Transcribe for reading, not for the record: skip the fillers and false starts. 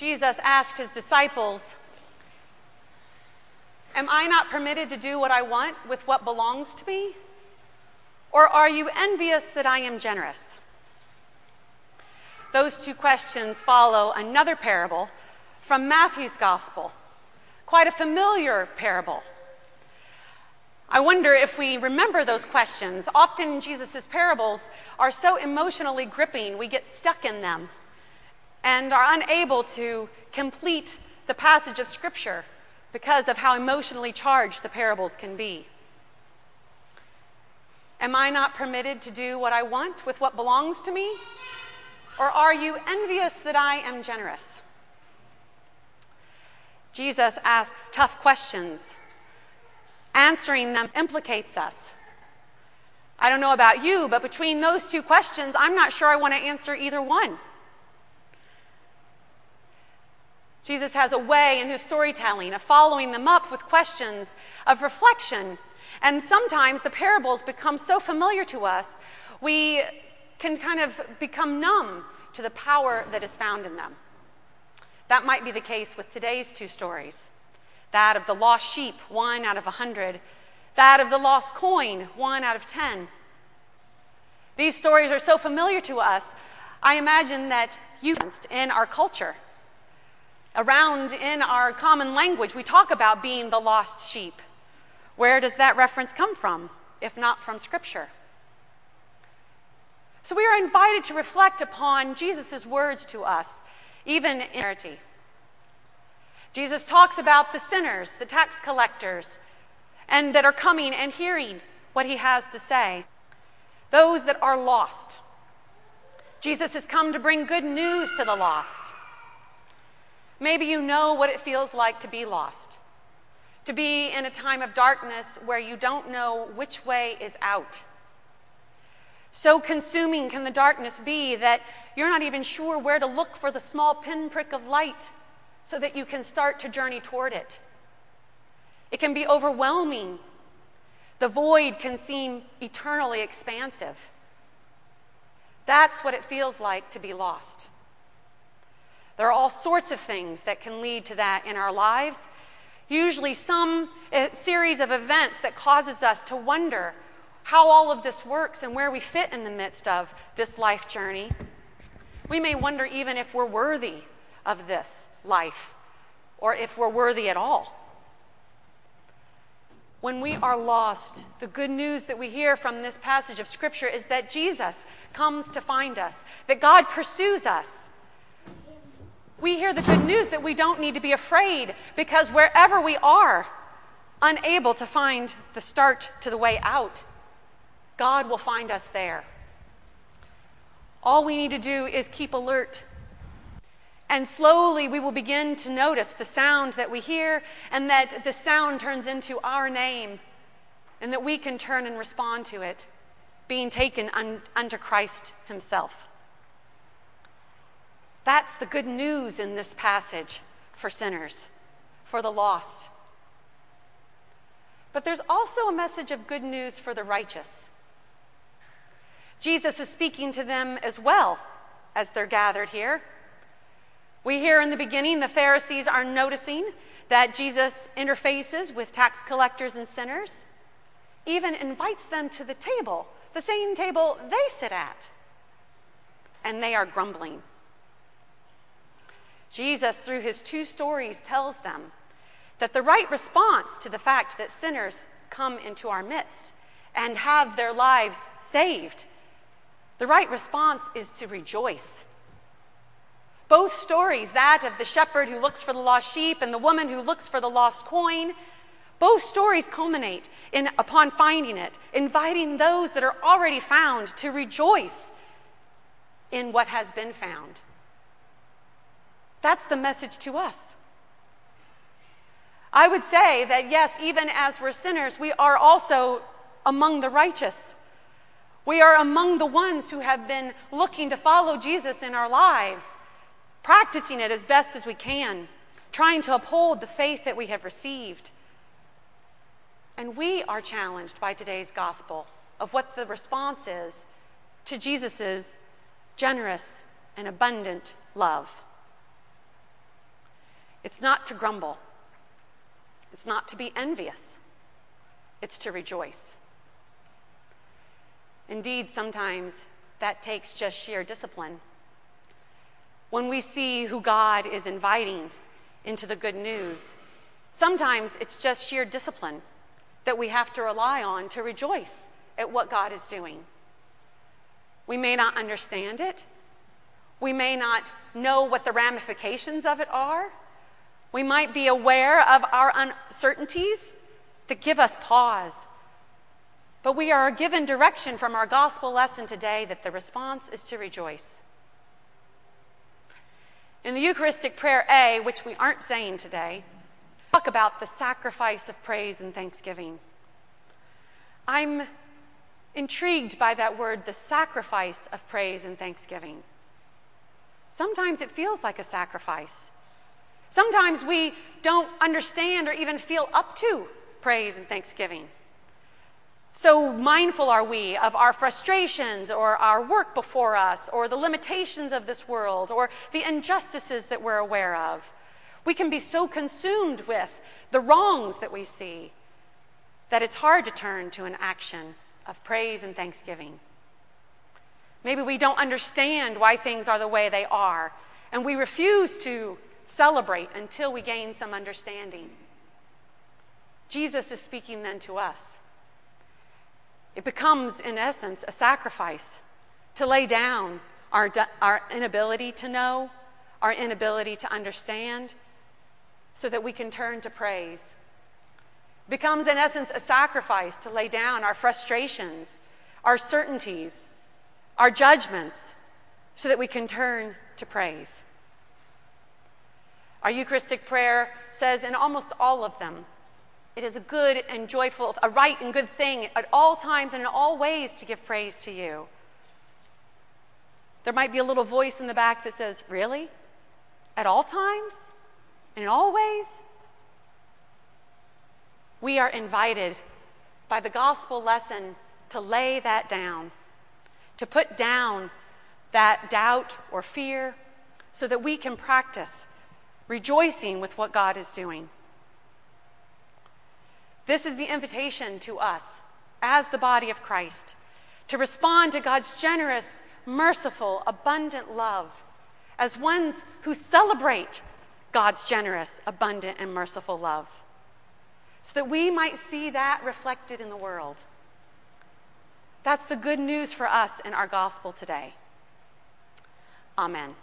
Jesus asked his disciples, "Am I not permitted to do what I want with what belongs to me? Or are you envious that I am generous?" Those two questions follow another parable from Matthew's Gospel, quite a familiar parable. I wonder if we remember those questions. Often Jesus' parables are so emotionally gripping, we get stuck in them and are unable to complete the passage of Scripture because of how emotionally charged the parables can be. Am I not permitted to do what I want with what belongs to me? Or are you envious that I am generous? Jesus asks tough questions. Answering them implicates us. I don't know about you, but between those two questions, I'm not sure I want to answer either one. Jesus has a way in his storytelling of following them up with questions of reflection. And sometimes the parables become so familiar to us, we can kind of become numb to the power that is found in them. That might be the case with today's two stories. That of the lost sheep, 1 out of 100. That of the lost coin, 1 out of 10. These stories are so familiar to us, I imagine that you in our culture, around in our common language, we talk about being the lost sheep. Where does that reference come from, if not from Scripture? So we are invited to reflect upon Jesus' words to us, even in charity. Jesus talks about the sinners, the tax collectors, and that are coming and hearing what he has to say. Those that are lost. Jesus has come to bring good news to the lost. Maybe you know what it feels like to be lost, to be in a time of darkness where you don't know which way is out. So consuming can the darkness be that you're not even sure where to look for the small pinprick of light, so that you can start to journey toward it. It can be overwhelming. The void can seem eternally expansive. That's what it feels like to be lost. There are all sorts of things that can lead to that in our lives, usually some series of events that causes us to wonder how all of this works and where we fit in the midst of this life journey. We may wonder even if we're worthy of this life, or if we're worthy at all. When we are lost, the good news that we hear from this passage of Scripture is that Jesus comes to find us, that God pursues us. We hear the good news that we don't need to be afraid, because wherever we are, unable to find the start to the way out, God will find us there. All we need to do is keep alert. And slowly we will begin to notice the sound that we hear, and that the sound turns into our name, and that we can turn and respond to it, being taken unto Christ himself. That's the good news in this passage for sinners, for the lost. But there's also a message of good news for the righteous. Jesus is speaking to them as well as they're gathered here. We hear in the beginning the Pharisees are noticing that Jesus interfaces with tax collectors and sinners, even invites them to the table, the same table they sit at, and they are grumbling. Jesus, through his two stories, tells them that the right response to the fact that sinners come into our midst and have their lives saved, the right response is to rejoice. Both stories, that of the shepherd who looks for the lost sheep and the woman who looks for the lost coin, both stories culminate in, upon finding it, inviting those that are already found to rejoice in what has been found. That's the message to us. I would say that yes, even as we're sinners, we are also among the righteous. We are among the ones who have been looking to follow Jesus in our lives, practicing it as best as we can, trying to uphold the faith that we have received. And we are challenged by today's gospel of what the response is to Jesus' generous and abundant love. It's not to grumble. It's not to be envious. It's to rejoice. Indeed, sometimes that takes just sheer discipline. When we see who God is inviting into the good news, sometimes it's just sheer discipline that we have to rely on to rejoice at what God is doing. We may not understand it. We may not know what the ramifications of it are. We might be aware of our uncertainties that give us pause. But we are given direction from our gospel lesson today that the response is to rejoice. In the Eucharistic prayer A, which we aren't saying today, talk about the sacrifice of praise and thanksgiving. I'm intrigued by that word, the sacrifice of praise and thanksgiving. Sometimes it feels like a sacrifice. Sometimes we don't understand or even feel up to praise and thanksgiving. So mindful are we of our frustrations or our work before us or the limitations of this world or the injustices that we're aware of. We can be so consumed with the wrongs that we see that it's hard to turn to an action of praise and thanksgiving. Maybe we don't understand why things are the way they are, and we refuse to celebrate until we gain some understanding. Jesus is speaking then to us. It becomes, in essence, a sacrifice to lay down our inability to know, our inability to understand, so that we can turn to praise. It becomes, in essence, a sacrifice to lay down our frustrations, our certainties, our judgments, so that we can turn to praise. Our Eucharistic prayer says in almost all of them, it is a good and joyful, a right and good thing at all times and in all ways to give praise to you. There might be a little voice in the back that says, really? At all times? And in all ways? We are invited by the gospel lesson to lay that down, to put down that doubt or fear so that we can practice rejoicing with what God is doing. This is the invitation to us as the body of Christ to respond to God's generous, merciful, abundant love as ones who celebrate God's generous, abundant, and merciful love so that we might see that reflected in the world. That's the good news for us in our gospel today. Amen.